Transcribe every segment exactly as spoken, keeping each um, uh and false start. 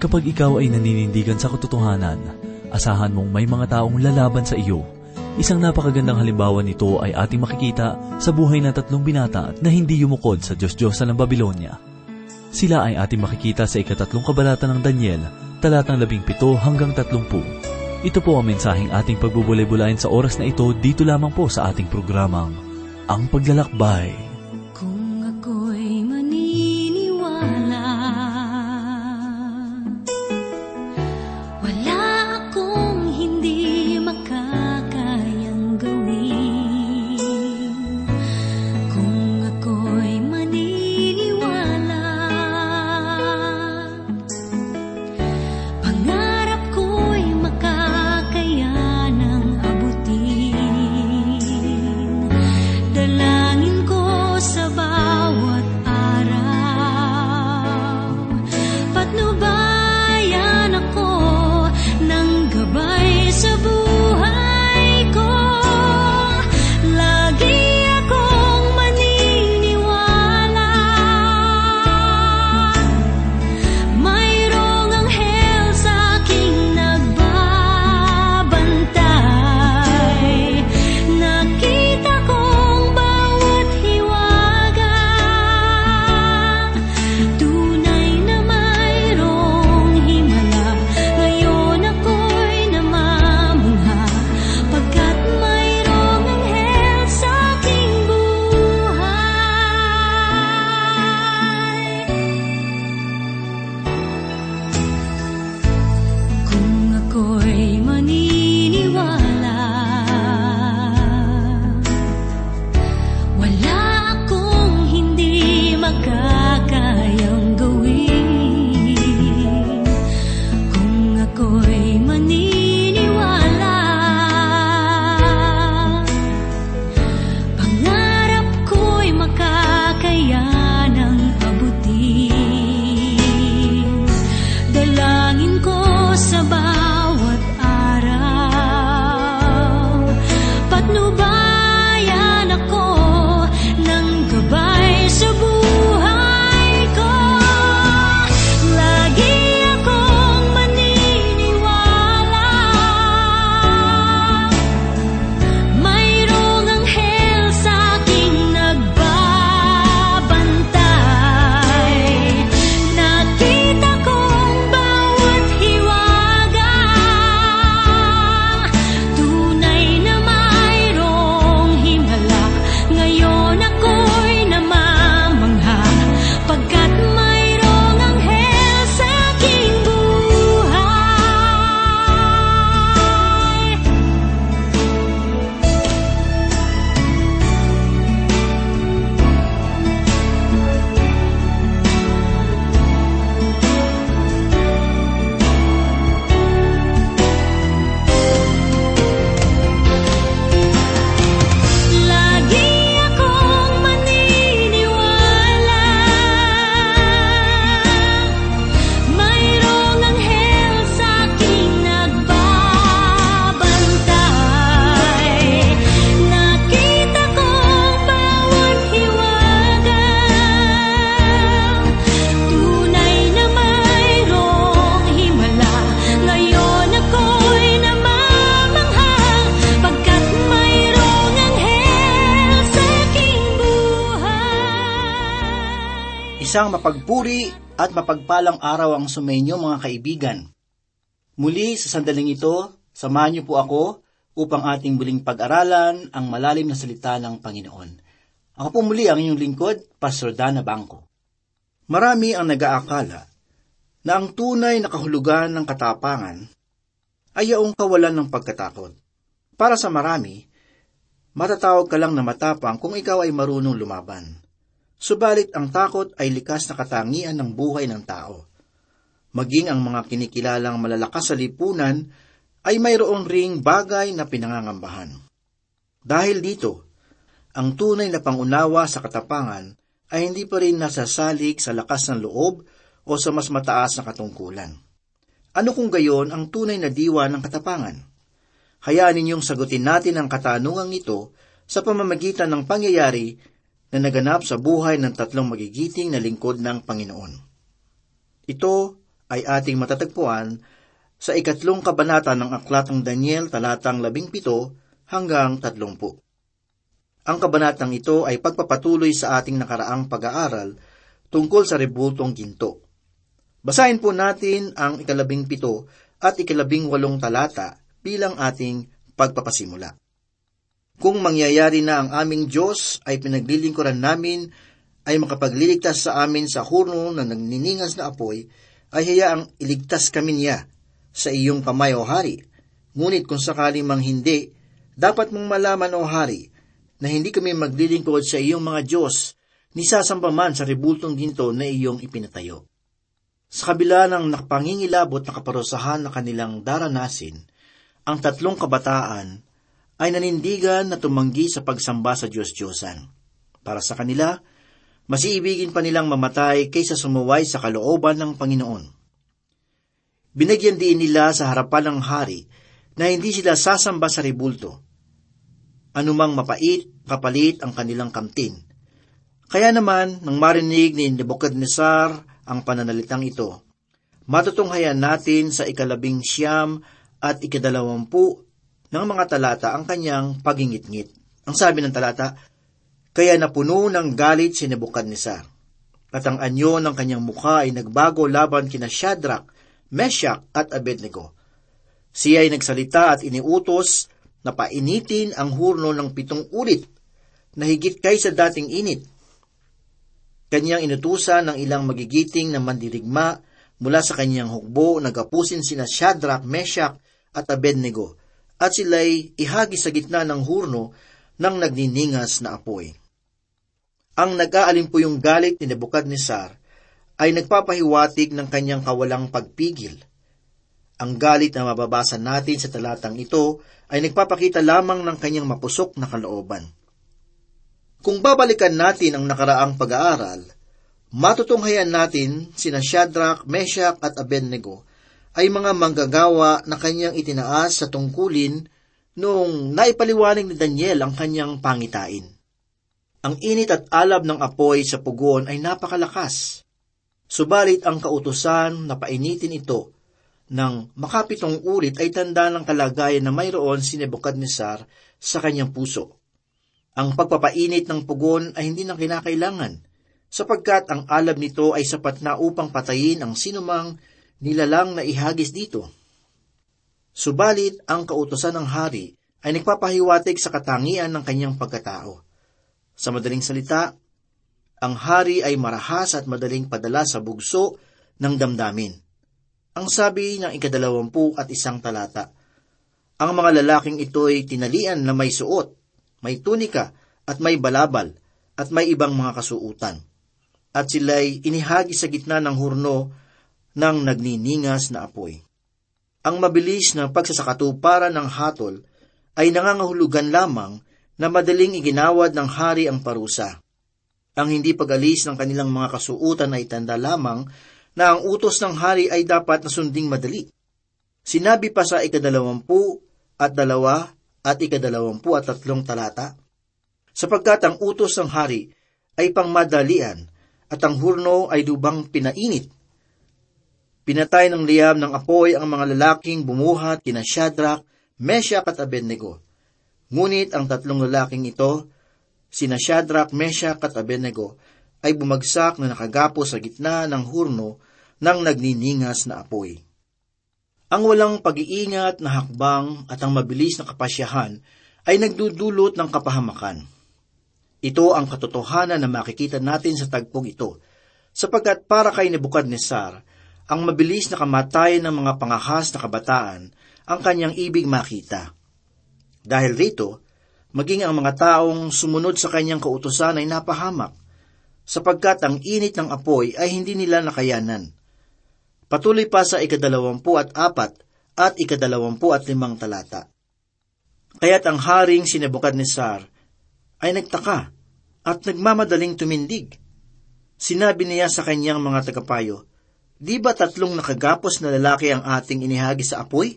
Kapag ikaw ay naninindigan sa katotohanan, asahan mong may mga taong lalaban sa iyo. Isang napakagandang halimbawa nito ay ating makikita sa buhay ng tatlong binata na hindi yumukod sa Diyos-Diyosan ng Babilonya. Sila ay ating makikita sa ikatatlong kabanata ng Daniel, talatang labing pito hanggang tatlumpung. Ito po ang mensaheng ating pagbubulay-bulayin sa oras na ito dito lamang po sa ating programang Ang Paglalakbay. Kung ako'y maniniwala, wala akong hindi makakita. Isang mapagpuri at mapagpalang araw ang sumainyo mga kaibigan. Muli sa sandaling ito, samahan niyo po ako upang ating muling pag-aralan ang malalim na salita ng Panginoon. Ako po muli ang inyong lingkod, Pastor Dan Abangco. Marami ang nag-aakala na ang tunay na kahulugan ng katapangan ay ang kawalan ng pagkatakot. Para sa marami, matatawag ka lang na matapang kung ikaw ay marunong lumaban. Subalit ang takot ay likas na katangian ng buhay ng tao. Maging ang mga kinikilalang malalakas sa lipunan ay mayroong ring bagay na pinangangambahan. Dahil dito, ang tunay na pangunawa sa katapangan ay hindi pa rin nasasalig sa lakas ng loob o sa mas mataas na katungkulan. Ano kung gayon ang tunay na diwa ng katapangan? Hayaan ninyong sagutin natin ang katanungang ito sa pamamagitan ng pangyayari na naganap sa buhay ng tatlong magigiting na lingkod ng Panginoon. Ito ay ating matatagpuan sa ikatlong kabanata ng Aklatang Daniel talatang labing pito hanggang tatlumpu. Ang kabanatang ito ay pagpapatuloy sa ating nakaraang pag-aaral tungkol sa rebultong ginto. Basahin po natin ang ikalabing pito at ikalabing walong talata bilang ating pagpapasimula. Kung mangyayari na ang aming Diyos ay pinaglilingkuran namin ay makapagliligtas sa amin sa hurno na nagniningas na apoy, ay hayaang iligtas kami niya sa iyong kamay, o hari. Ngunit kung sakaling mang hindi, dapat mong malaman, o hari, na hindi kami maglilingkod sa iyong mga Diyos, ni sasampaman sa rebultong ginto na iyong ipinatayo. Sa kabila ng nakapangingilabot na kaparusahan na kanilang daranasin, ang tatlong kabataan ay nanindigan na tumanggi sa pagsamba sa Diyos-Diyosan. Para sa kanila, mas iibigin pa nilang mamatay kaysa sumuway sa kalooban ng Panginoon. Binigyan din nila sa harapan ng hari na hindi sila sasamba sa rebulto, anumang mapait, kapalit ang kanilang kamtin. Kaya naman, nang marinig ni Nebuchadnezzar ang pananalitang ito, matutunghayan natin sa ikalabing siyam at ikadalawampu ng mga talata ang kanyang pagingitngit. Ang sabi ng talata, kaya napuno ng galit si Nebuchadnezzar, at ang anyo ng kanyang mukha ay nagbago laban kina Shadrach, Meshach at Abednego. Siya ay nagsalita at iniutos na painitin ang hurno ng pitong ulit na higit kaysa dating init. Kanyang inutusan ng ilang magigiting na mandirigma mula sa kanyang hukbo, nagapusin sina Shadrach, Meshach at Abednego, at sila'y ihagi sa gitna ng hurno ng nagniningas na apoy. Ang nag-aalimpuyong galit ni Nebuchadnezzar ay nagpapahiwatig ng kanyang kawalang pagpigil. Ang galit na mababasa natin sa talatang ito ay nagpapakita lamang ng kanyang mapusok na kalooban. Kung babalikan natin ang nakaraang pag-aaral, matutunghayan natin sina Shadrach, Meshach at Abednego ay mga manggagawa na kanyang itinaas sa tungkulin noong naipaliwanag ni Daniel ang kanyang pangitain. Ang init at alab ng apoy sa pugon ay napakalakas, subalit ang kautusan na painitin ito nang makapitong ulit ay tanda ng kalagayan na mayroon si Nebuchadnezzar sa kanyang puso. Ang pagpapainit ng pugon ay hindi na kinakailangan, sapagkat ang alab nito ay sapat na upang patayin ang sinumang nilalang na ihagis dito. Subalit ang kautusan ng hari ay nagpapahiwatig sa katangian ng kanyang pagkatao. Sa madaling salita, ang hari ay marahas at madaling padala sa bugso ng damdamin. Ang sabi ng ikadalawampu at isang talata, ang mga lalaking ito'y tinalian na may suot, may tunika, at may balabal, at may ibang mga kasuutan. At sila'y inihagi sa gitna ng hurno ng nagniningas na apoy. Ang mabilis na pagsasakatuparan ng hatol ay nangangahulugan lamang na madaling iginawad ng hari ang parusa. Ang hindi pag-alis ng kanilang mga kasuutan ay tanda lamang na ang utos ng hari ay dapat nasunding madali. Sinabi pa sa ikadalawampu at dalawa at ikadalawampu at tatlong talata, sapagkat ang utos ng hari ay pangmadalian at ang hurno ay lubang pinainit. Pinatay ng liyam ng apoy ang mga lalaking bumuhat kina Shadrach, Meshach at Abednego. Ngunit ang tatlong lalaking ito, sina Shadrach, Meshach at Abednego, ay bumagsak na nakagapo sa gitna ng hurno ng nagniningas na apoy. Ang walang pag-iingat na hakbang at ang mabilis na kapasyahan ay nagdudulot ng kapahamakan. Ito ang katotohanan na makikita natin sa tagpong ito, sapagkat para kay Nebuchadnezzar, ang mabilis na kamatayan ng mga pangahas na kabataan ang kanyang ibig makita. Dahil rito, maging ang mga taong sumunod sa kanyang kautusan ay napahamak, sapagkat ang init ng apoy ay hindi nila nakayanan. Patuloy pa sa ikadalawampu at apat at ikadalawampu at limang talata. Kaya't ang haring si Nebuchadnezzar ay nagtaka at nagmamadaling tumindig. Sinabi niya sa kanyang mga tagapayo, di ba tatlong nakagapos na lalaki ang ating inihagi sa apoy?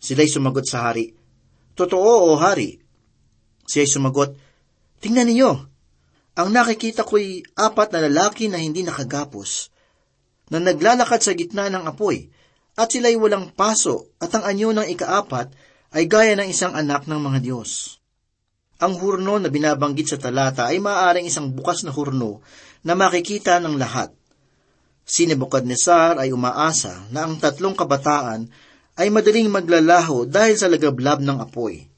Sila'y sumagot sa hari, totoo, o hari. Siya'y sumagot, tingnan ninyo, ang nakikita ko'y apat na lalaki na hindi nakagapos. na naglalakad sa gitna ng apoy, at sila'y walang paso, at ang anyo ng ikaapat ay gaya ng isang anak ng mga Diyos. Ang hurno na binabanggit sa talata ay maaaring isang bukas na hurno na makikita ng lahat. Si Nebuchadnezzar ay umaasa na ang tatlong kabataan ay madaling maglalaho dahil sa lagablab ng apoy.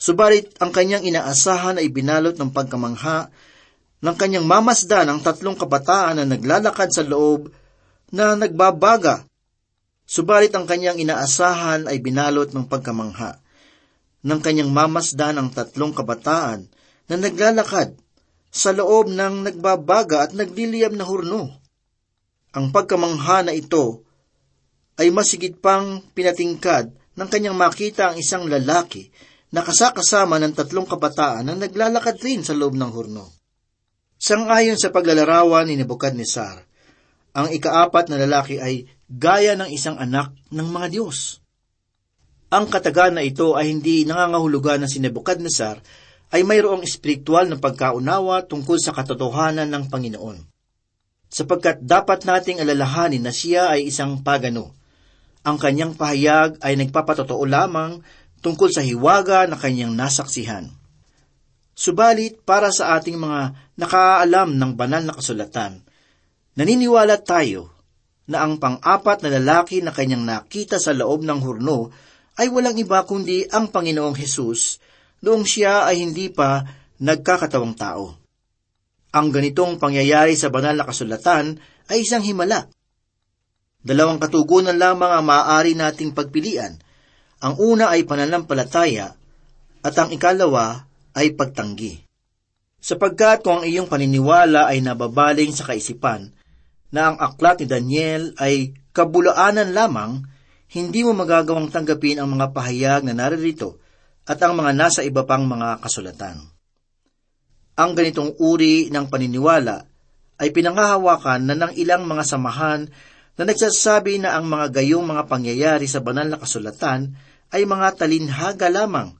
Subalit ang kanyang inaasahan ay binalot ng pagkamangha ng kanyang mamasdan ang tatlong kabataan na naglalakad sa loob na nagbabaga. Subalit ang kanyang inaasahan ay binalot ng pagkamangha ng kanyang mamasdan ang tatlong kabataan na naglalakad sa loob ng nagbabaga at nagliliyab na hurno. Ang pagkamangha na ito ay masigit pang pinatingkad nang kanyang makita ang isang lalaki na kasakasama ng tatlong kabataan na naglalakad rin sa loob ng hurno. Sangayon sa paglalarawan ni Nebuchadnezzar, ang ikaapat na lalaki ay gaya ng isang anak ng mga Diyos. Ang katagan na ito ay hindi nangangahulugan na si Nebuchadnezzar ay mayroong espiritual na pagkaunawa tungkol sa katotohanan ng Panginoon, sapagkat dapat nating alalahanin na siya ay isang pagano. Ang kanyang pahayag ay nagpapatotoo lamang tungkol sa hiwaga na kanyang nasaksihan. Subalit, para sa ating mga nakaalam ng banal na kasulatan, naniniwala tayo na ang pang-apat na lalaki na kanyang nakita sa loob ng hurno ay walang iba kundi ang Panginoong Hesus, noong siya ay hindi pa nagkakatawang tao. Ang ganitong pangyayari sa banal na kasulatan ay isang himala. Dalawang katugunan lamang ang maaari nating pagpilian. Ang una ay pananampalataya at ang ikalawa ay pagtanggi. Sapagkat kung ang iyong paniniwala ay nababaling sa kaisipan na ang aklat ni Daniel ay kabulaanan lamang, hindi mo magagawang tanggapin ang mga pahayag na naririto at ang mga nasa iba pang mga kasulatan. Ang ganitong uri ng paniniwala ay pinangahawakan na ng ilang mga samahan na nagsasabi na ang mga gayong mga pangyayari sa banal na kasulatan ay mga talinhaga lamang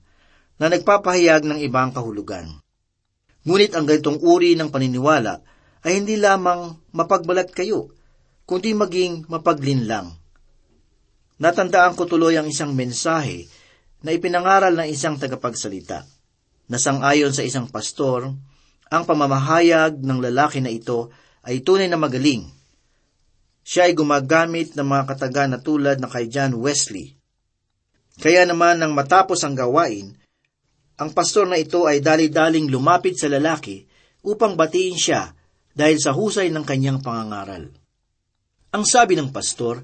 na nagpapahayag ng ibang kahulugan. Ngunit ang ganitong uri ng paniniwala ay hindi lamang mapagbalat kayo, kundi maging mapaglinlang. Natandaan ko tuloy ang isang mensahe na ipinangaral ng isang tagapagsalita. Nasang-ayon sa isang pastor, ang pamamahayag ng lalaki na ito ay tunay na magaling. Siya ay gumagamit ng mga kataga na tulad na kay John Wesley. Kaya naman nang matapos ang gawain, ang pastor na ito ay dali-daling lumapit sa lalaki upang batiin siya dahil sa husay ng kanyang pangangaral. Ang sabi ng pastor,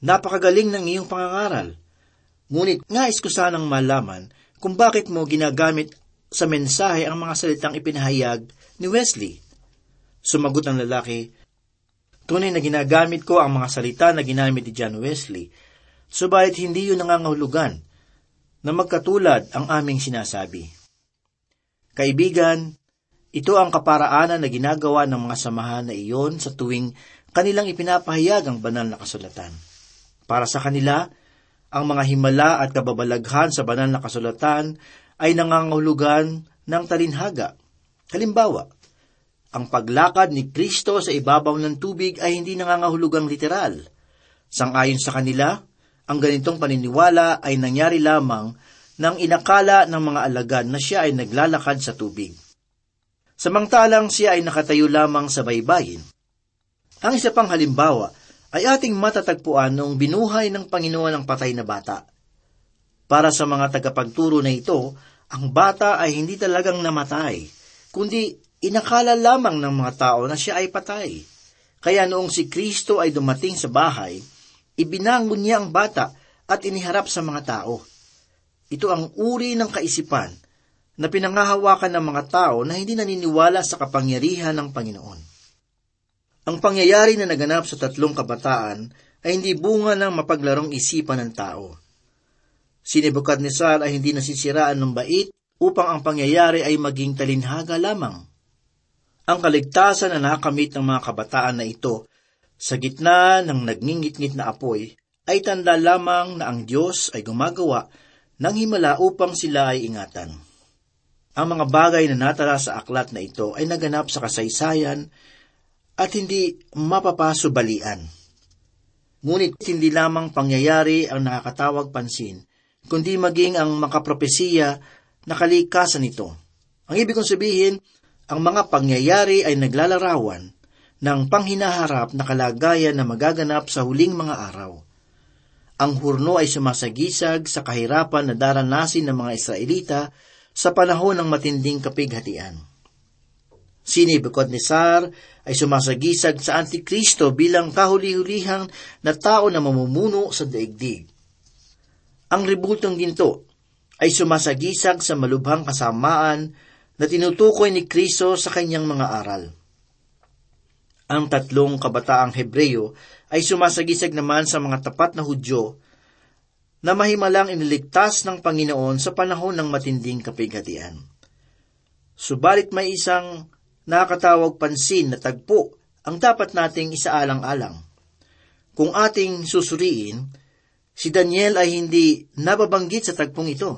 "Napakagaling ng iyong pangangaral. Ngunit nais ko sanang malaman kung bakit mo ginagamit sa mensahe ang mga salitang ipinahayag ni Wesley." Sumagot ang lalaki, "Tunay na ginagamit ko ang mga salita na ginamit ni John Wesley, subalit hindi yun nangangahulugan na magkatulad ang aming sinasabi." Kaibigan, ito ang kaparaanan na ginagawa ng mga samahan na iyon sa tuwing kanilang ipinapahayag ang banal na kasulatan. Para sa kanila, ang mga himala at kababalaghan sa banal na kasulatan ay nangangahulugan ng talinhaga. Halimbawa, ang paglakad ni Kristo sa ibabaw ng tubig ay hindi nangangahulugang literal. Sang-ayon sa kanila, ang ganitong paniniwala ay nangyari lamang nang inakala ng mga alagad na siya ay naglalakad sa tubig, samantalang siya ay nakatayo lamang sa baybayin. Ang isa pang halimbawa ay ating matatagpuan noong binuhay ng Panginoon ang patay na bata. Para sa mga tagapagturo na ito, ang bata ay hindi talagang namatay, kundi inakala lamang ng mga tao na siya ay patay. Kaya noong si Kristo ay dumating sa bahay, ibinangon niya ang bata at iniharap sa mga tao. Ito ang uri ng kaisipan na pinangahawakan ng mga tao na hindi naniniwala sa kapangyarihan ng Panginoon. Ang pangyayari na naganap sa tatlong kabataan ay hindi bunga ng mapaglarong isipan ng tao. Si Nebuchadnezzar ay hindi nasisiraan ng bait upang ang pangyayari ay maging talinhaga lamang. Ang kaligtasan na nakamit ng mga kabataan na ito sa gitna ng nagngingit-ngit na apoy ay tanda lamang na ang Diyos ay gumagawa ng himala upang sila ay ingatan. Ang mga bagay na natala sa aklat na ito ay naganap sa kasaysayan at hindi mapapasubalian. Ngunit hindi lamang pangyayari ang nakakatawag pansin, kundi maging ang makapropesiya na kalikasan nito. Ang ibig kong sabihin, ang mga pangyayari ay naglalarawan ng panghinaharap na kalagayan na magaganap sa huling mga araw. Ang hurno ay sumasagisag sa kahirapan na daranasin ng mga Israelita sa panahon ng matinding kapighatian. Si Nebuchadnezzar ay sumasagisag sa Antikristo bilang kahuli-hulihang na tao na mamumuno sa daigdig. Ang ribultong ginto ay sumasagisag sa malubhang kasamaan na tinutukoy ni Kristo sa kanyang mga aral. Ang tatlong kabataang Hebreo ay sumasagisag naman sa mga tapat na Hudyo na mahimalang iniligtas ng Panginoon sa panahon ng matinding kapighatian. Subalit may isang nakakatawag pansin na tagpo ang dapat nating isaalang-alang. Kung ating susuriin, si Daniel ay hindi nababanggit sa tagpong ito.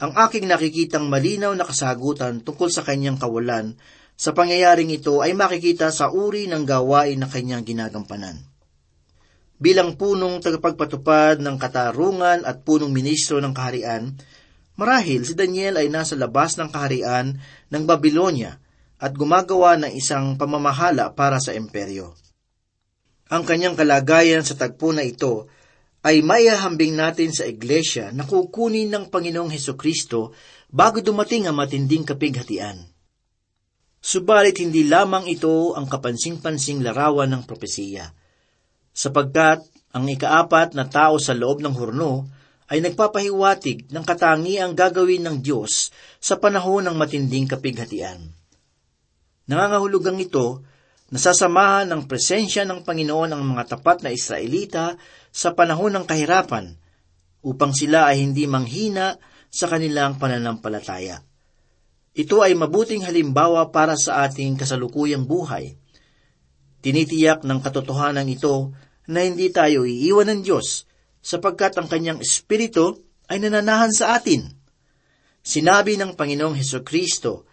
Ang aking nakikitang malinaw na kasagutan tungkol sa kanyang kawalan sa pangyayaring ito ay makikita sa uri ng gawain na kanyang ginagampanan. Bilang punong tagapagpatupad ng katarungan at punong ministro ng kaharian, marahil si Daniel ay nasa labas ng kaharian ng Babilonya at gumagawa ng isang pamamahala para sa imperyo. Ang kanyang kalagayan sa tagpo na ito ay maihahambing natin sa iglesia na kukunin ng Panginoong Hesus Kristo bago dumating ang matinding kapighatian. Subalit hindi lamang ito ang kapansing-pansing larawan ng propesiya, sapagkat ang ikaapat na tao sa loob ng hurno ay nagpapahiwatig ng katangiang gagawin ng Diyos sa panahon ng matinding kapighatian. Nangangahulugang ito, nasasamahan ng presensya ng Panginoon ang mga tapat na Israelita sa panahon ng kahirapan upang sila ay hindi manghina sa kanilang pananampalataya. Ito ay mabuting halimbawa para sa ating kasalukuyang buhay. Tinitiyak ng katotohanan ito na hindi tayo iiwan ng Diyos sapagkat ang Kanyang Espiritu ay nananahan sa atin. Sinabi ng Panginoong Hesukristo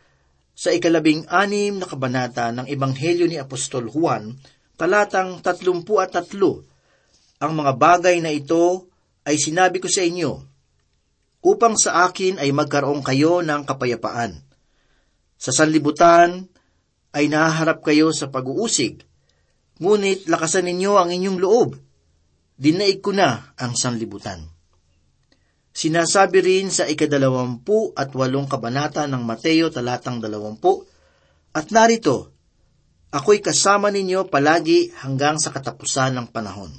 sa ikalabing anim na kabanata ng Ebanghelyo ni Apostol Juan, talatang tatlumpu at tatlo, ang mga bagay na ito ay sinabi ko sa inyo, upang sa akin ay magkaroon kayo ng kapayapaan. Sa sanlibutan ay nahaharap kayo sa pag-uusig, ngunit lakasan ninyo ang inyong loob, dinaig ko na ang sanlibutan. Sinasabi rin sa ikadalawampu at walong kabanata ng Mateo talatang dalawampu, at narito, ako'y kasama ninyo palagi hanggang sa katapusan ng panahon.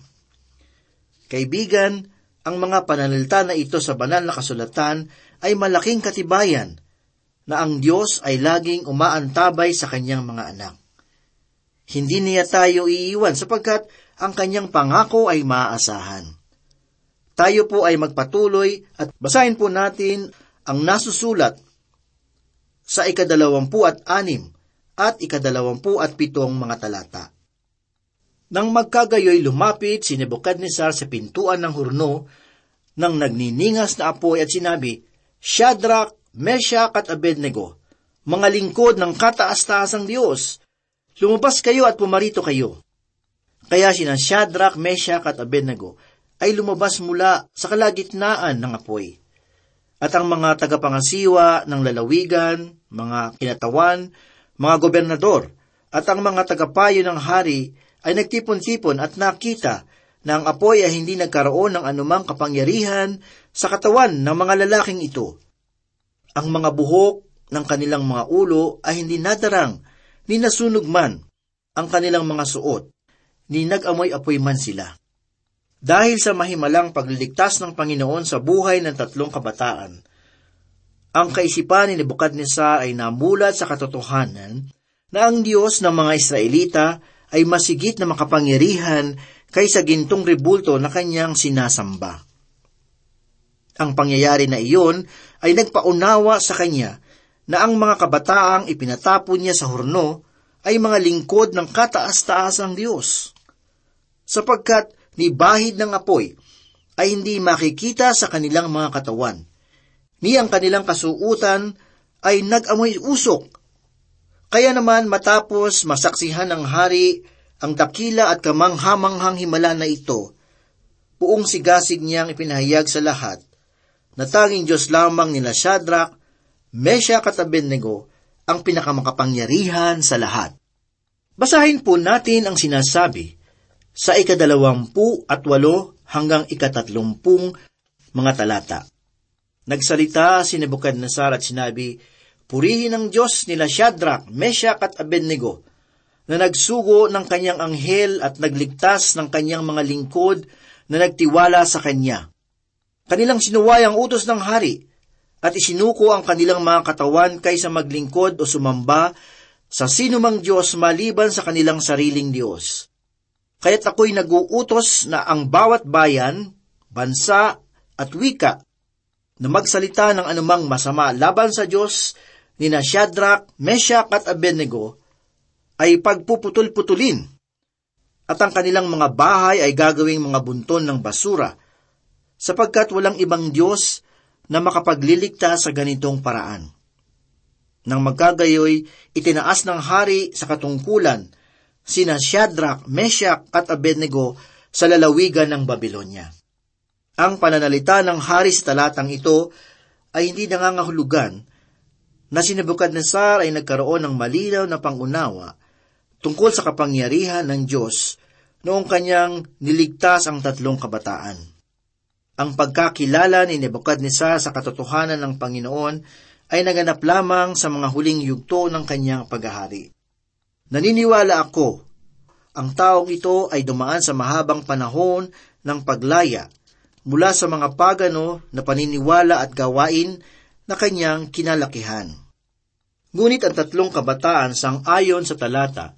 Kaibigan, ang mga pananalita na ito sa banal na kasulatan ay malaking katibayan na ang Diyos ay laging umaantabay sa kanyang mga anak. Hindi niya tayo iiwan sapagkat ang kanyang pangako ay maaasahan. Tayo po ay magpatuloy at basahin po natin ang nasusulat sa ikadalawampu at anim at ikadalawampu at pitong mga talata. Nang magkagayoy lumapit si Nebuchadnezzar sa pintuan ng hurno nang nagniningas na apoy at sinabi, Shadrach, Meshach at Abednego, mga lingkod ng kataas-taasang Diyos, lumabas kayo at pumarito kayo. Kaya sina Shadrach, Meshach at Abednego ay lumabas mula sa kalagitnaan ng apoy. At ang mga tagapangasiwa ng lalawigan, mga kinatawan, mga gobernador, at ang mga tagapayo ng hari ay nagtipon-tipon at nakita na ang apoy ay hindi nagkaroon ng anumang kapangyarihan sa katawan ng mga lalaking ito. Ang mga buhok ng kanilang mga ulo ay hindi nadarang, ni nasunog man ang kanilang mga suot, ni nag-amoy-apoy man sila. Dahil sa mahimalang pagliligtas ng Panginoon sa buhay ng tatlong kabataan, ang kaisipan ni Nebuchadnezzar ay namulat sa katotohanan na ang Diyos ng mga Israelita ay masigit na makapangyarihan kaysa gintong ribulto na kanyang sinasamba. Ang pangyayari na iyon ay nagpaunawa sa kanya na ang mga kabataang ipinatapon niya sa hurno ay mga lingkod ng kataas-taasang Diyos, sapagkat ni bahid ng apoy ay hindi makikita sa kanilang mga katawan, ni ang kanilang kasuutan ay nag-amoy usok. Kaya naman matapos masaksihan ng hari ang dakila at kamanghamanghang himala na ito, buong sigasig niyang ipinahayag sa lahat na tanging Diyos lamang nila Shadrach, Meshach at Abednego ang pinakamakapangyarihan sa lahat. Basahin po natin ang sinasabi sa ikadalawampu at walo hanggang ikatatlumpung mga talata. Nagsalita si Nebuchadnezzar at sinabi, "Purihin ang Diyos nila Shadrach, Meshach at Abednego, na nagsugo ng kanyang anghel at nagligtas ng kanyang mga lingkod na nagtiwala sa kanya. Kanilang sinuway ang utos ng hari at isinuko ang kanilang mga katawan kaysa maglingkod o sumamba sa sinumang Diyos maliban sa kanilang sariling Diyos. Kaya't ako'y naguutos na ang bawat bayan, bansa at wika na magsalita ng anumang masama laban sa Diyos nina Shadrach, Meshach at Abednego ay pagpuputol-putulin, at ang kanilang mga bahay ay gagawing mga bunton ng basura, sapagkat walang ibang Diyos na makapagliligtas sa ganitong paraan." Nang magkagayoy, itinaas ng hari sa katungkulan sina Shadrach, Meshach at Abednego sa lalawigan ng Babilonya. Ang pananalita ng hari sa talatang ito ay hindi nangangahulugan na si Nebuchadnezzar ay nagkaroon ng malinaw na pangunawa tungkol sa kapangyarihan ng Diyos noong kanyang niligtas ang tatlong kabataan. Ang pagkakilala ni Nebuchadnezzar sa katotohanan ng Panginoon ay naganap lamang sa mga huling yugto ng kanyang paghahari. Naniniwala ako, ang taong ito ay dumaan sa mahabang panahon ng paglaya mula sa mga pagano na paniniwala at gawain na kanyang kinalakihan. Ngunit ang tatlong kabataan sang-ayon sa talata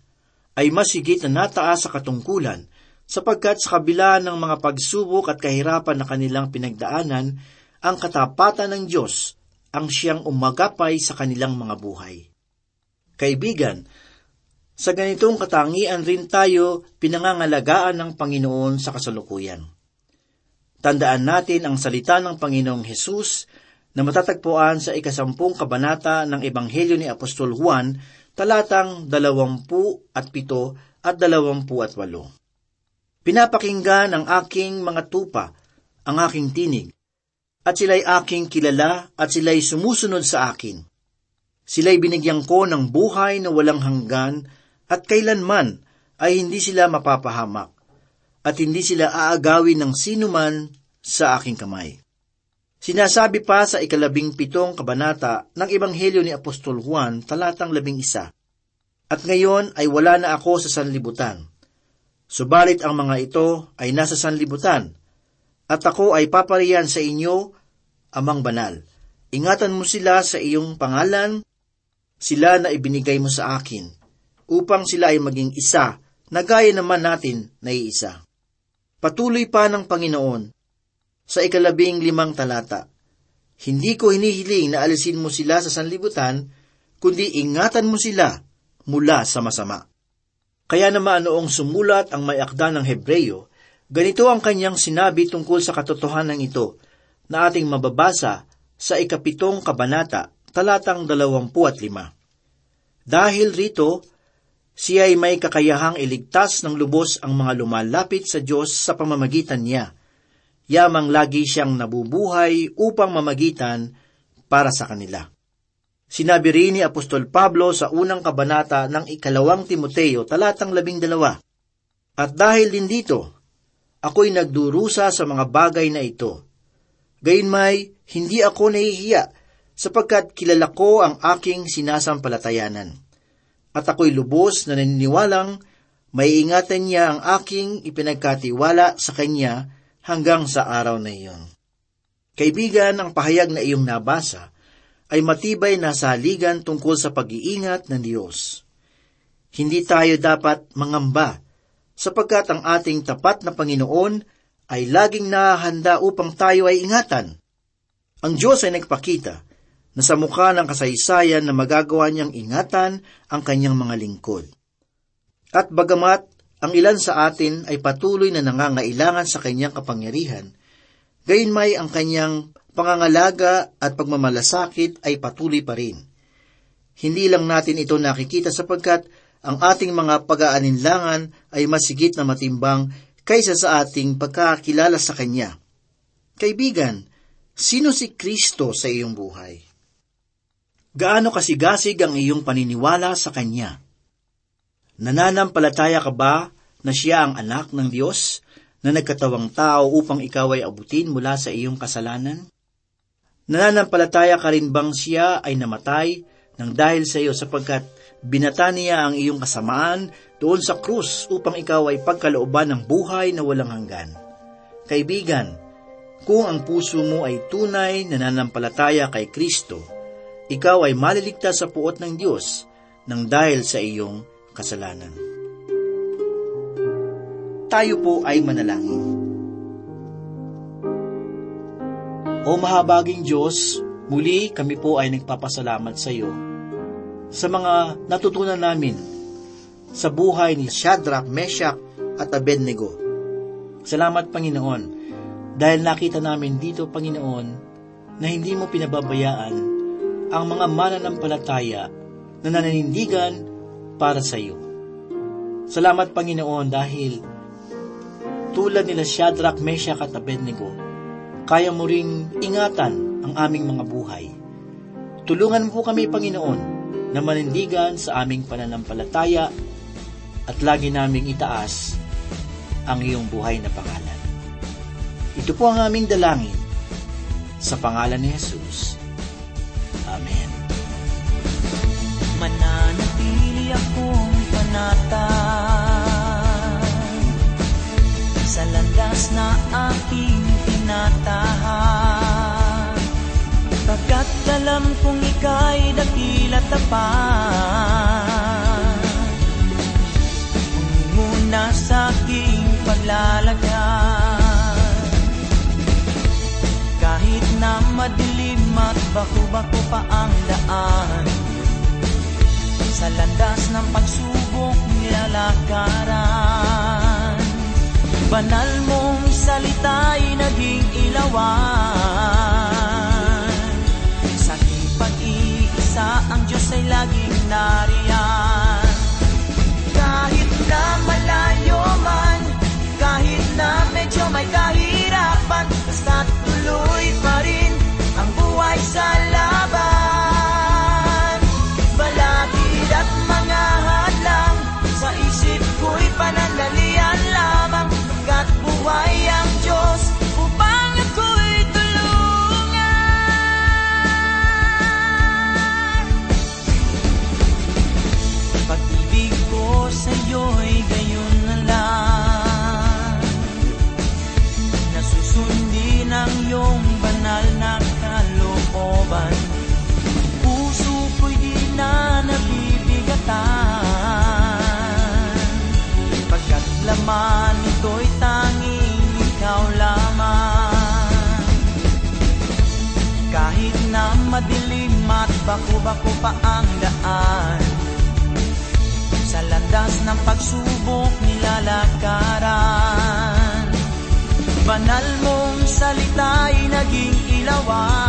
ay mas higit na nataas sa katungkulan sapagkat sa kabila ng mga pagsubok at kahirapan na kanilang pinagdaanan, ang katapatan ng Diyos ang siyang umagapay sa kanilang mga buhay. Kaibigan, sa ganitong katangian rin tayo pinangangalagaan ng Panginoon sa kasalukuyan. Tandaan natin ang salita ng Panginoong Hesus na matatagpuan sa ikasampung kabanata ng Ebanghelyo ni Apostol Juan, talatang dalawampu at pito at dalawampu at walo. "Pinapakinggan ang aking mga tupa, ang aking tinig, at sila'y aking kilala at sila'y sumusunod sa akin. Sila'y binigyan ko ng buhay na walang hanggan at kailanman ay hindi sila mapapahamak, at hindi sila aagawin ng sinuman sa aking kamay." Sinasabi pa sa ikalabing pitong kabanata ng Ebanghelyo ni Apostol Juan, talatang labing isa, "At ngayon ay wala na ako sa sanlibutan. Subalit ang mga ito ay nasa sanlibutan, at ako ay papariyan sa inyo, Amang Banal. Ingatan mo sila sa iyong pangalan, sila na ibinigay mo sa akin, upang sila ay maging isa, na gaya naman natin na iisa." Patuloy pa ng Panginoon sa ikalabing limang talata, "Hindi ko hinihiling na alisin mo sila sa sanlibutan, kundi ingatan mo sila mula sa masama." Kaya naman noong sumulat ang may-akda ng Hebreo, ganito ang kanyang sinabi tungkol sa katotohanan ito na ating mababasa sa ikapitong kabanata, talatang dalawampu at lima. "Dahil rito, siya ay may kakayahang iligtas ng lubos ang mga lumalapit sa Diyos sa pamamagitan niya. Yamang lagi siyang nabubuhay upang mamagitan para sa kanila." Sinabi rin ni Apostol Pablo sa unang kabanata ng ikalawang Timoteo, talatang labing dalawa, "At dahil din dito, ako'y nagdurusa sa mga bagay na ito. Gayunmay, hindi ako nahihiya, sapagkat kilala ko ang aking sinasampalatayanan. At ako'y lubos na naniniwalang may ingatan niya ang aking ipinagkatiwala sa kanya hanggang sa araw na iyon." Kaibigan, ang pahayag na iyong nabasa ay matibay na saligan tungkol sa pag-iingat ng Diyos. Hindi tayo dapat mangamba, sapagkat ang ating tapat na Panginoon ay laging nahahanda upang tayo ay ingatan. Ang Diyos ay nagpakita na sa mukha ng kasaysayan na magagawa niyang ingatan ang kanyang mga lingkod. At bagamat ang ilan sa atin ay patuloy na nangangailangan sa kanyang kapangyarihan, gayunmay ang kanyang pangangalaga at pagmamalasakit ay patuloy pa rin. Hindi lang natin ito nakikita sapagkat ang ating mga pag-aalinlangan ay masigit na matimbang kaysa sa ating pagkakilala sa Kanya. Kaibigan, sino si Kristo sa iyong buhay? Gaano kasigasig ang iyong paniniwala sa Kanya? Nananampalataya ka ba na Siya ang anak ng Diyos na nagkatawang tao upang ikaw ay abutin mula sa iyong kasalanan? Nananampalataya ka rin bang Siya ay namatay nang dahil sa iyo sapagkat binata niya ang iyong kasamaan doon sa krus upang ikaw ay pagkalooban ng buhay na walang hanggan? Kaibigan, kung ang puso mo ay tunay na nananampalataya kay Kristo, ikaw ay maliligtas sa puot ng Diyos nang dahil sa iyong kasalanan. Tayo po ay manalangin. O mahabaging Diyos, muli kami po ay nagpapasalamat sa iyo sa mga natutunan namin sa buhay ni Shadrach, Meshach at Abednego. Salamat, Panginoon, dahil nakita namin dito, Panginoon, na hindi mo pinababayaan ang mga mananampalataya na nananindigan para sa iyo. Salamat, Panginoon, dahil tulad nila Shadrach, Meshach at Abednego, kaya mo ring ingatan ang aming mga buhay. Tulungan mo kami, Panginoon, na manindigan sa aming pananampalataya at lagi naming itaas ang iyong buhay na pangalan. Ito po ang aming dalangin sa pangalan ni Hesus. Amen. Mananatili akong panatag sa landas na aking tinatahak, pagkat alam kong ika'y dakila tapat, muna sa aking paglalakad. Kahit na madilim at baku-baku pa ang daan, sa landas ng pagsubok nilalakaran, banal mong salita'y naging ilawan. Pag-iisa ang Diyos ay laging nariyan, kahit na malayo man, kahit na medyo may kahirapan, basta tuloy pa rin ang buhay sa laban. Balakid at mga hadlang sa isip ko'y panandalian lamang, hanggat buhay ang Diyos upang ako'y sa'yo'y gayon na lang, nasusundin ang iyong banal na kalooban. Puso ko'y di na nabibigatan, pagkat laman ito'y tanging ikaw lamang. Kahit na madilim at baku-baku pa ang daan, sa landas ng pagsubok nilalakaran, banal mong salita'y naging ilawan.